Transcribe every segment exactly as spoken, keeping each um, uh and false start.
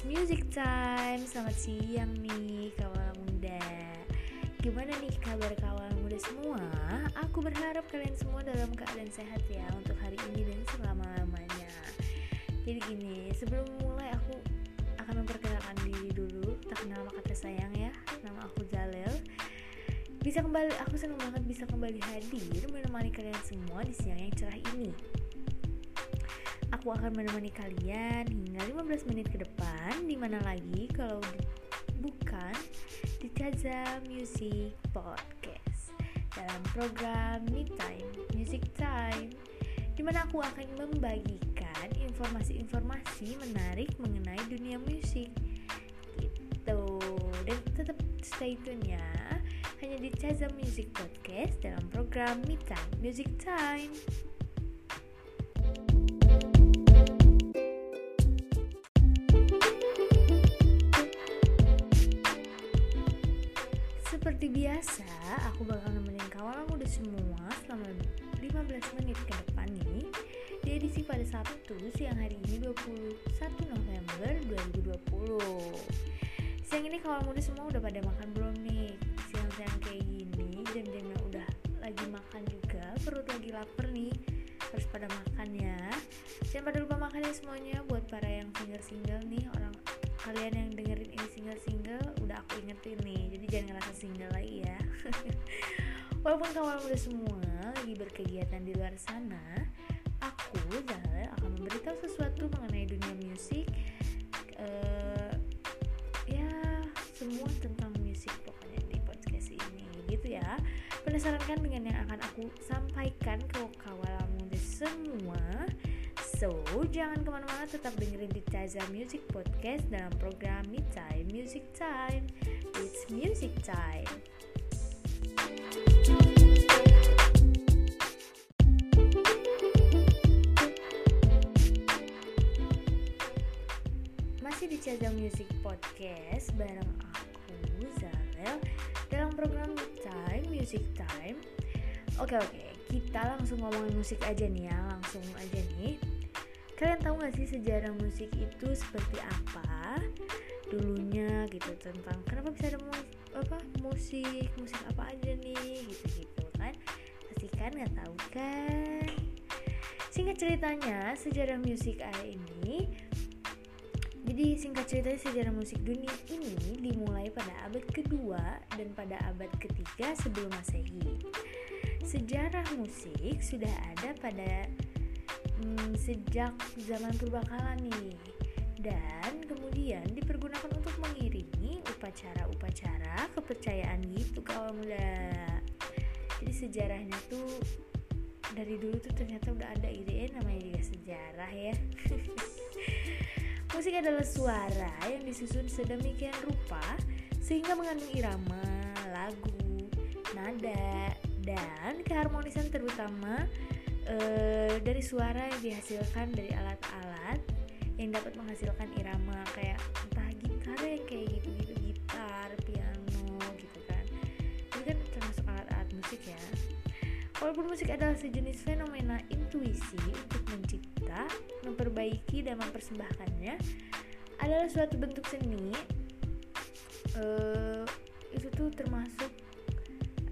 Cazam Music Time. Selamat siang nih kawan muda. Gimana nih kabar kawan muda semua? Aku berharap kalian semua dalam keadaan sehat ya untuk hari ini dan selama-lamanya. Jadi gini, sebelum mulai aku akan memperkenalkan diri dulu. Tak kenal maka tersayang ya. Nama aku Jalil. Bisa kembali, aku senang banget bisa kembali hadir menemani kalian semua di siang yang cerah ini. Aku akan menemani kalian hingga lima belas menit ke depan, di mana lagi kalau bukan di Cazam Music Podcast dalam program MeTime Music Time, di mana aku akan membagikan informasi-informasi menarik mengenai dunia musik gitu. Dan tetap stay tune ya, hanya di Cazam Music Podcast dalam program MeTime Music Time. Seperti biasa, aku bakal nemenin kawan muda semua selama lima belas menit ke depan nih di edisi pada Sabtu siang hari ini dua puluh satu November dua ribu dua puluh. Siang ini kawan muda semua udah pada makan belum nih? Siang-siang kayak gini, jam-jamnya udah lagi makan juga, perut lagi lapar nih, harus pada makan ya. Jangan pada lupa makan ya semuanya. Buat para yang single-single nih, orang kalian yang dengerin ini single-single, udah aku ingetin nih, jadi jangan ngerasa single lagi ya. Walaupun kawan muda semua lagi berkegiatan di luar sana, aku Zarel akan memberitahu sesuatu mengenai dunia musik, uh, ya semua tentang musik pokoknya di podcast ini gitu ya. Penasaran kan dengan yang akan aku sampaikan ke kawan muda semua? So, jangan kemana-mana, tetap dengerin di Cazam Music Podcast dalam program MeTime Music Time. It's music time. Masih di Cazam Music Podcast bareng aku, Zarel, dalam program MeTime Music Time. Oke, oke, kita langsung ngomongin musik aja nih ya, langsung aja nih. Kalian tahu gak sih sejarah musik itu seperti apa dulunya gitu, tentang kenapa bisa ada mu- apa musik musik apa aja nih gitu-gitu kan, pasti kan gak tahu kan. Singkat ceritanya sejarah musik ini jadi singkat ceritanya sejarah musik dunia ini dimulai pada abad kedua dan pada abad ketiga sebelum masehi. Sejarah musik sudah ada pada Hmm, sejak zaman purbakala nih, dan kemudian dipergunakan untuk mengiringi upacara-upacara kepercayaan gitu kawan muda. Jadi sejarahnya tuh dari dulu tuh ternyata udah ada ide, namanya juga sejarah ya. Musik adalah suara yang disusun sedemikian rupa sehingga mengandung irama, lagu, nada, dan keharmonisan terutama Uh, dari suara yang dihasilkan dari alat-alat yang dapat menghasilkan irama, kayak entah gitar yang kayak gitu-gitu, gitar, piano gitu kan, itu kan termasuk alat-alat musik ya. Walaupun musik adalah sejenis fenomena intuisi untuk mencipta, memperbaiki, dan mempersembahkannya adalah suatu bentuk seni, uh, itu tuh termasuk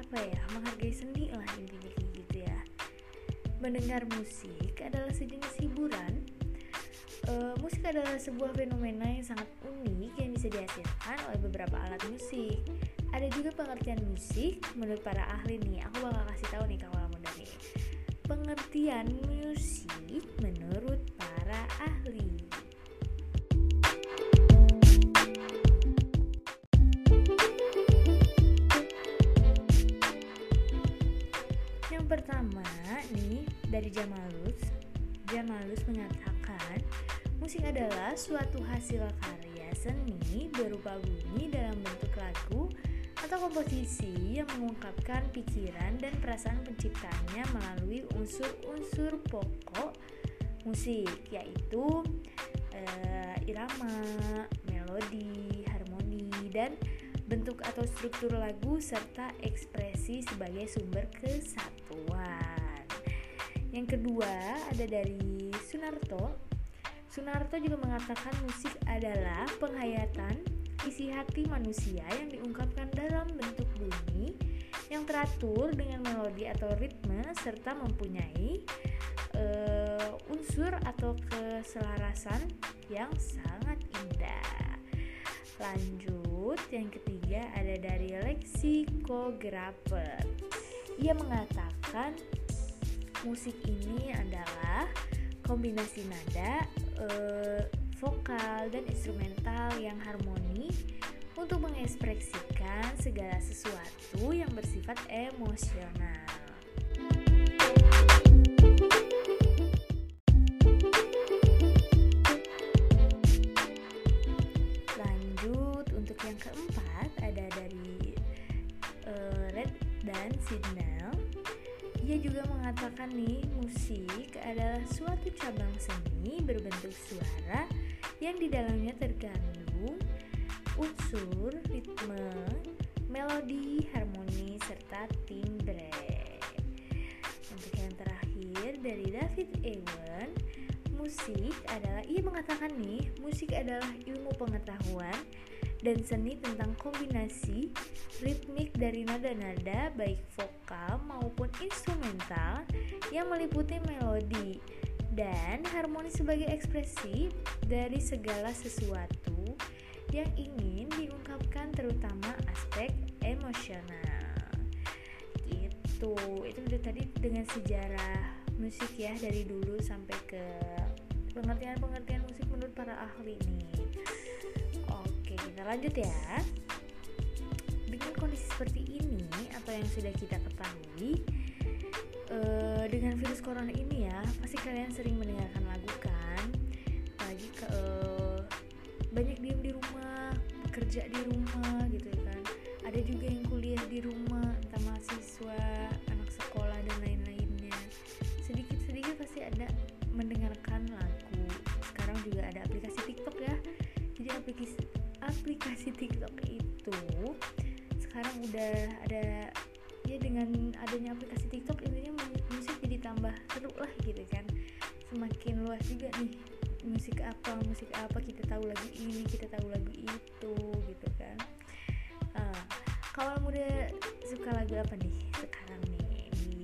apa ya, menghargai seni lah intinya gitu ya. Mendengar musik adalah sejenis hiburan. E, musik adalah sebuah fenomena yang sangat unik yang bisa dihasilkan oleh beberapa alat musik. Ada juga pengertian musik menurut para ahli nih. Aku bakal kasih tahu nih kawan muda nih. Pengertian musik menurut para ahli. Pertama nih dari Jamalus. Jamalus mengatakan musik adalah suatu hasil karya seni berupa bunyi dalam bentuk lagu atau komposisi yang mengungkapkan pikiran dan perasaan penciptanya melalui unsur-unsur pokok musik, yaitu uh, irama, melodi, harmoni, dan bentuk atau struktur lagu serta ekspresi sebagai sumber kesatuan. Yang kedua ada dari Sunarto. Sunarto juga mengatakan musik adalah penghayatan isi hati manusia yang diungkapkan dalam bentuk bunyi yang teratur dengan melodi atau ritme serta mempunyai uh, unsur atau keselarasan yang sangat indah. Lanjut, yang ketiga ada dari Leksikografer. Ia mengatakan musik ini adalah kombinasi nada, e, vokal, dan instrumental yang harmoni untuk mengekspresikan segala sesuatu yang bersifat emosional. Yang keempat ada dari uh, Red dan Signal. Ia juga mengatakan nih, musik adalah suatu cabang seni berbentuk suara yang di dalamnya terkandung unsur ritme, melodi, harmoni, serta timbre. Untuk yang terakhir dari David Ewen, musik adalah ia mengatakan nih, musik adalah ilmu pengetahuan dan seni tentang kombinasi ritmik dari nada-nada baik vokal maupun instrumental yang meliputi melodi dan harmoni sebagai ekspresi dari segala sesuatu yang ingin diungkapkan, terutama aspek emosional. Gitu, itu udah tadi dengan sejarah musik ya, dari dulu sampai ke pengertian-pengertian musik menurut para ahli nih. Kita lanjut ya. Dengan kondisi seperti ini atau yang sudah kita ketahui uh, dengan virus corona ini ya, pasti kalian sering mendengarkan lagu kan, lagi ke uh, banyak diem di rumah, kerja di rumah gitu kan. Ada juga yang kuliah di rumah, entah mahasiswa, anak sekolah, dan lain-lainnya. Sedikit-sedikit pasti ada mendengarkan lagu. Sekarang juga ada aplikasi TikTok ya. Jadi aplikasi aplikasi TikTok itu sekarang udah ada ya, dengan adanya aplikasi TikTok intinya musik jadi tambah seru lah gitu kan, semakin luas juga nih musik apa musik apa kita tahu lagu ini, kita tahu lagu itu gitu kan. Uh, kalau muda suka lagu apa nih sekarang nih di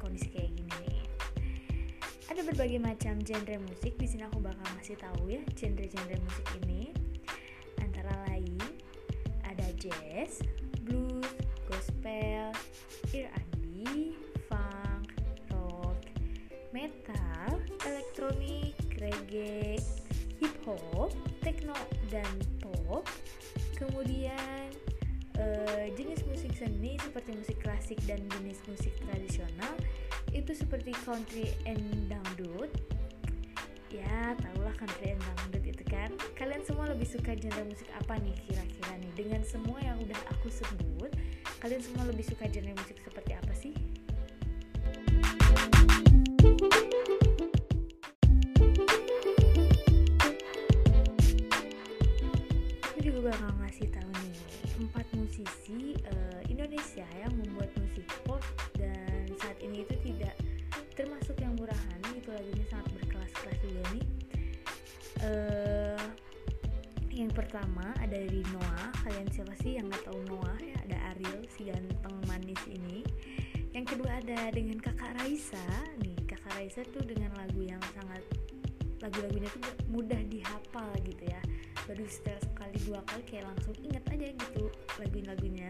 kondisi kayak gini nih? Ada berbagai macam genre musik. Di sini aku bakal ngasih tahu ya genre-genre musik ini. Jazz, blues, gospel, R and B, funk, rock, metal, elektronik, reggae, hip hop, techno, dan pop. Kemudian eh, jenis musik seni seperti musik klasik dan jenis musik tradisional itu seperti country and dangdut. Ya, tahulah country and dangdut itu kan. Kalian semua lebih suka genre musik apa nih kira-kira nih? Dengan semua yang udah aku sebut, kalian semua lebih suka genre musik seperti apa sih? Aku juga bakal ngasih tahu nih empat musisi uh, Indonesia yang membuat musik pop dan saat ini itu tidak termasuk yang murahan. Itu lagunya sangat berkelas-kelas juga nih. Uh, yang pertama ada dari Noah. Kalian siapa sih yang nggak tahu Noah ya? Ada Ariel si ganteng manis ini. Yang kedua ada dengan kakak Raisa nih. Kakak Raisa tuh dengan lagu yang sangat, lagu-lagunya tuh mudah dihafal gitu ya, baru setel sekali dua kali kayak langsung ingat aja gitu lagu-lagunya.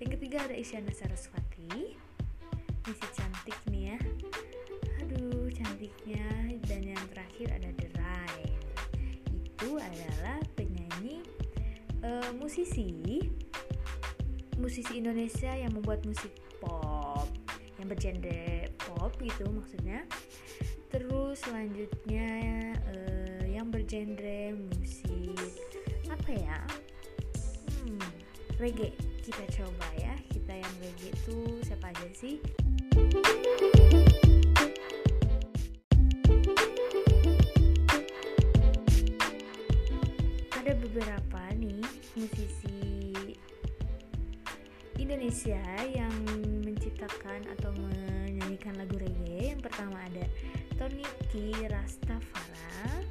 Yang ketiga ada Isyana Saraswati, masih cantik nih ya, aduh cantiknya. Dan yang terakhir ada Deraj, itu adalah penyanyi uh, musisi musisi Indonesia yang membuat musik pop yang bergenre pop gitu maksudnya. Terus selanjutnya uh, yang bergenre musik apa ya, hmm, reggae. Kita coba ya, kita yang reggae tuh siapa aja sih? Ada beberapa nih musisi Indonesia yang menciptakan atau menyanyikan lagu reggae. Yang pertama ada Tony Q Rastafara.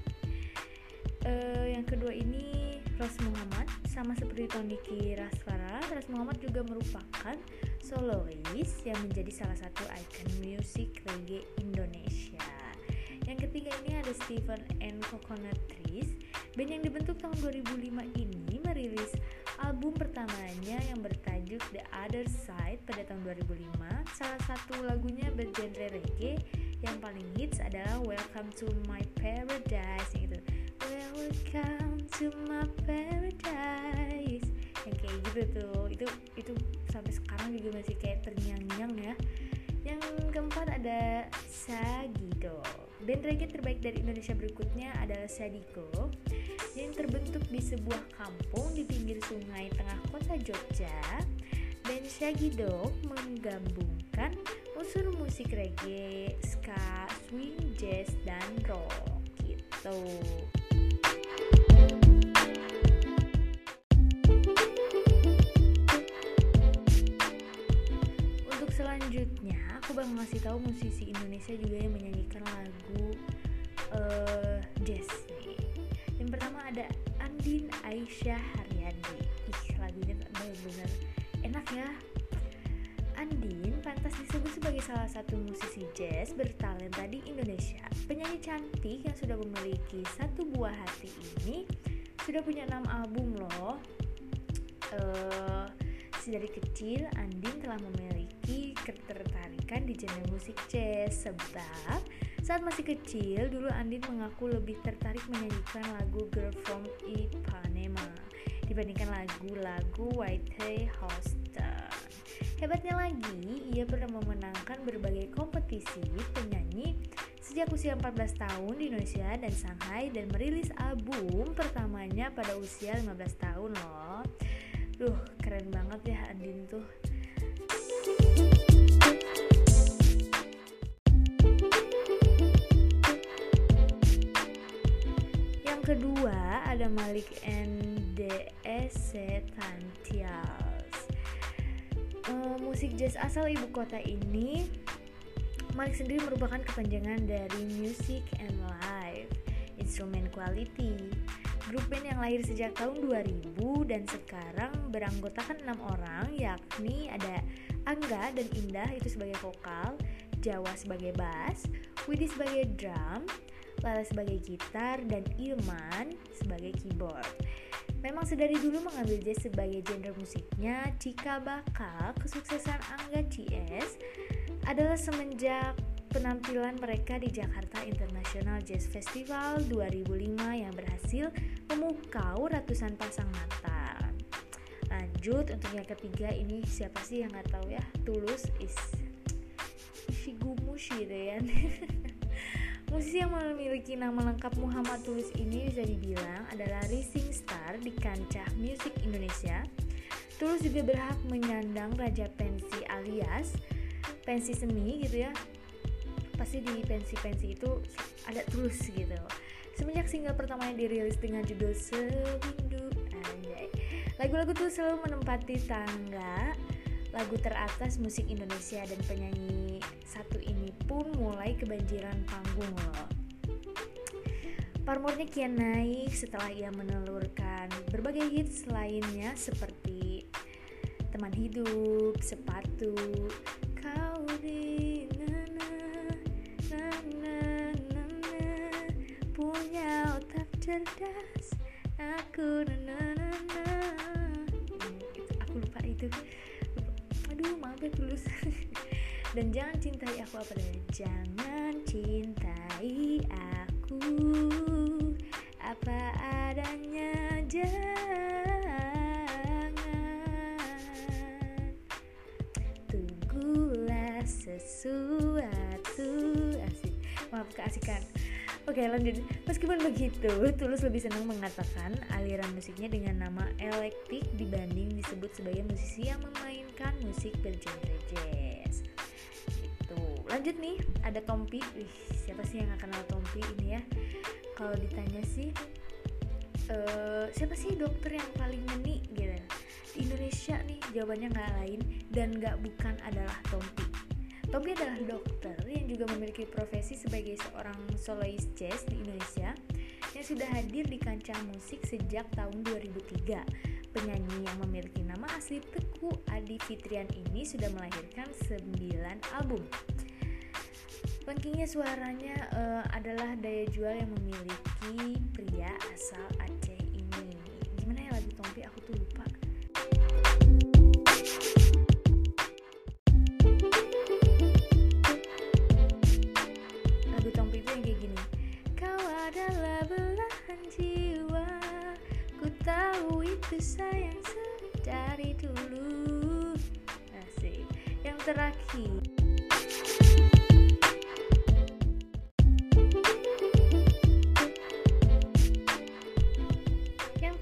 uh, yang kedua ini Ras Muhammad, sama seperti Tony Q Rastafara, Ras Muhammad juga merupakan solois yang menjadi salah satu ikon musik reggae Indonesia. Yang ketiga ini ada Steven and Coconut Trees, band yang dibentuk tahun dua ribu lima ini merilis album pertamanya yang bertajuk The Other Side pada tahun dua ribu lima. Salah satu lagunya bergenre reggae yang paling hits adalah Welcome to My Paradise, gitu. Welcome to my paradise, yang kayak gitu tuh. Itu itu sampai sekarang juga masih kayak terngiang-ngiang ya. Yang keempat ada Sagido. Band reggae terbaik dari Indonesia berikutnya adalah Sagido, yang terbentuk di sebuah kampung di pinggir sungai tengah kota Jogja. Band Sagido menggabungkan unsur musik reggae, ska, swing, jazz, dan rock gitu. Selanjutnya aku bakal ngasih tahu musisi Indonesia juga yang menyanyikan lagu uh, jazz nih. Yang pertama ada Andin Aisyah Haryadi. Ih, lagunya benar-benar enak ya. Andin pantas disebut sebagai salah satu musisi jazz bertalenta di Indonesia. Penyanyi cantik yang sudah memiliki satu buah hati ini sudah punya enam album loh. Uh, Dari kecil, Andin telah memiliki ketertarikan di genre musik jazz. Sebab saat masih kecil, dulu Andin mengaku lebih tertarik menyanyikan lagu Girl From Ipanema dibandingkan lagu-lagu Whitney Houston. Hebatnya lagi, ia pernah memenangkan berbagai kompetisi penyanyi sejak usia empat belas tahun di Indonesia dan Shanghai, dan merilis album pertamanya pada usia lima belas tahun loh. Duh, keren banget ya Andin tuh. Yang kedua ada Malik N D E C. Tantias. Uh, musik jazz asal ibu kota ini, Malik sendiri merupakan kepanjangan dari Music and Life Instrument Quality, grup band yang lahir sejak tahun dua ribu dan sekarang beranggotakan enam orang, yakni ada Angga dan Indah itu sebagai vokal, Jawa sebagai bass, Widi sebagai drum, Lala sebagai gitar, dan Ilman sebagai keyboard. Memang sedari dulu mengambil jazz sebagai genre musiknya, jika bakal kesuksesan Angga C S adalah semenjak penampilan mereka di Jakarta International Jazz Festival dua ribu lima yang berhasil memukau ratusan pasang mata. Lanjut untuk yang ketiga, ini siapa sih yang nggak tahu ya? Tulus is Ishigumus gitu ya. Musisi yang memiliki nama lengkap Muhammad Tulus ini bisa dibilang adalah rising star di kancah musik Indonesia. Tulus juga berhak menyandang raja pensi alias pensi semi gitu ya. Pasti di pensi-pensi itu ada Tulus gitu. Semenjak single pertamanya dirilis dengan judul Sewindu Anjay, lagu-lagu Tulus selalu menempati tangga lagu teratas musik Indonesia, dan penyanyi satu ini pun mulai kebanjiran panggung loh. Pamornya kian naik setelah ia menelurkan berbagai hits lainnya seperti Teman Hidup, Sepatu, Kau Di Punya Otak Cerdas, Aku Nanana. Hmm, aku lupa itu. Lupa. Aduh, maaf ya Tulus. Dan Jangan Cintai Aku Apa Adanya. Jangan cintai aku apa adanya. Jangan tunggulah sesuatu. Asik. Maaf keasikan. Oke, lanjut. Meskipun begitu, Tulus lebih senang mengatakan aliran musiknya dengan nama eklektik dibanding disebut sebagai musisi yang memainkan musik bergenre jazz. Gitu. Lanjut nih, ada Tompi. Wih, siapa sih yang gak kenal Tompi ini ya? Kalau ditanya sih, uh, siapa sih dokter yang paling nyeni gitu di Indonesia nih? Jawabannya gak lain dan gak bukan adalah Tompi. Tompi adalah dokter yang juga memiliki profesi sebagai seorang solois jazz di Indonesia. yang sudah hadir di kancah musik sejak tahun dua ribu tiga. Penyanyi yang memiliki nama asli Teuku Adi Fitrian ini sudah melahirkan sembilan album. Lengkingnya suaranya uh, adalah daya jual yang memiliki pria asal Aceh ini. Gimana ya lagu Tompi? Aku tuh lupa. Lagu Tompi itu yang kayak gini. Kau adalah belahan jiwa, ku tahu itu sayang dari dulu. Asik. Yang terakhir.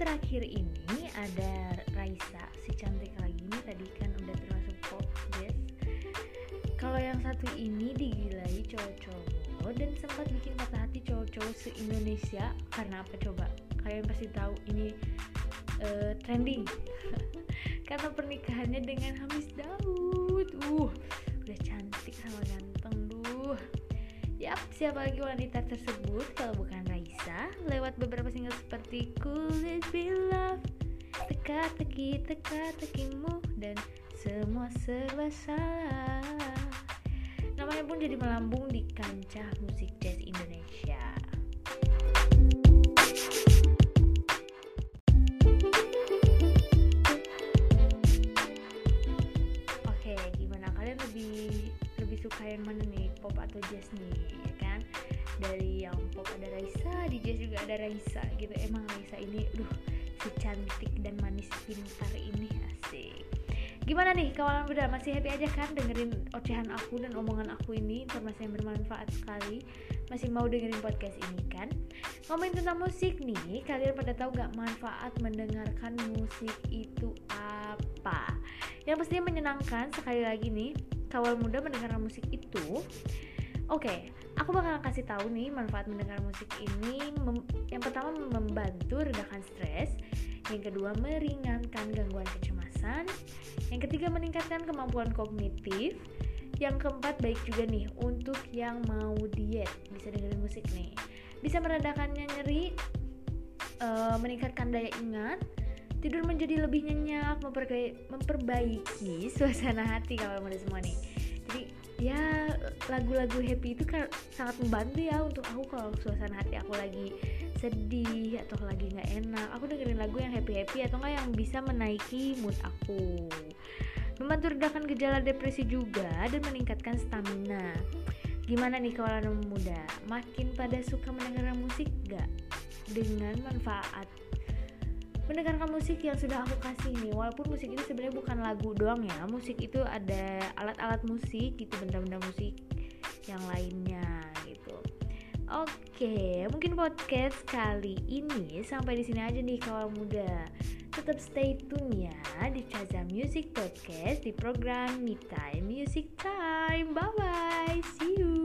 Terakhir ini ada Raisa, si cantik lagi ini, tadi kan udah termasuk pop jazz. Kalau yang satu ini digilai cowok-cowok dan sempat bikin patah hati cowok-cowok se-Indonesia. Karena apa coba? Kalian pasti tahu ini uh, trending karena pernikahannya dengan Hamis Daud. Uh, udah cantik sama ganteng duh. Yap, siapa lagi wanita tersebut kalau bukan Raisa? Lewat beberapa single seperti Kulit Bilaf, Teka-teki, Teka-tekimu, dan Semua Serba Salah. Namanya pun jadi melambung di kancah musik jazz Indonesia. Oke, gimana kalian lebih lebih suka yang mana nih? Pop atau jazz nih, ya kan? Dari yang pop ada Raisa, di jazz juga ada Raisa gitu. Emang Raisa ini, duh, si cantik dan manis pintar ini, asik. Gimana nih kawan beda? Masih happy aja kan dengerin ocehan aku dan omongan aku ini? Informasi yang bermanfaat sekali. Masih mau dengerin podcast ini kan? Ngomongin tentang musik nih, kalian pada tahu gak manfaat mendengarkan musik itu apa? Yang pastinya menyenangkan sekali lagi nih. Kawal muda mendengar musik itu. Oke, okay, aku bakal kasih tahu nih manfaat mendengar musik ini. Mem- yang pertama membantu redakan stres, yang kedua meringankan gangguan kecemasan, yang ketiga meningkatkan kemampuan kognitif, yang keempat baik juga nih untuk yang mau diet, bisa dengerin musik nih. Bisa meredakannya nyeri, uh, meningkatkan daya ingat, tidur menjadi lebih nyenyak, memperbaiki, memperbaiki suasana hati kalau udah semua nih. Jadi ya lagu-lagu happy itu kan sangat membantu ya untuk aku kalau suasana hati aku lagi sedih atau lagi nggak enak. Aku dengerin lagu yang happy-happy atau nggak yang bisa menaiki mood aku. Membantu redakan gejala depresi juga dan meningkatkan stamina. Gimana nih kawan muda? Makin pada suka mendengar musik nggak? Dengan manfaat mendengarkan musik yang sudah aku kasih nih. Walaupun musik itu sebenarnya bukan lagu doang ya, musik itu ada alat-alat musik gitu, benda-benda musik yang lainnya gitu. Oke, mungkin podcast kali ini sampai di sini aja nih kawan muda. Tetap stay tune ya di Cazam Music Podcast di program MeTime Music Time. Bye bye, see you.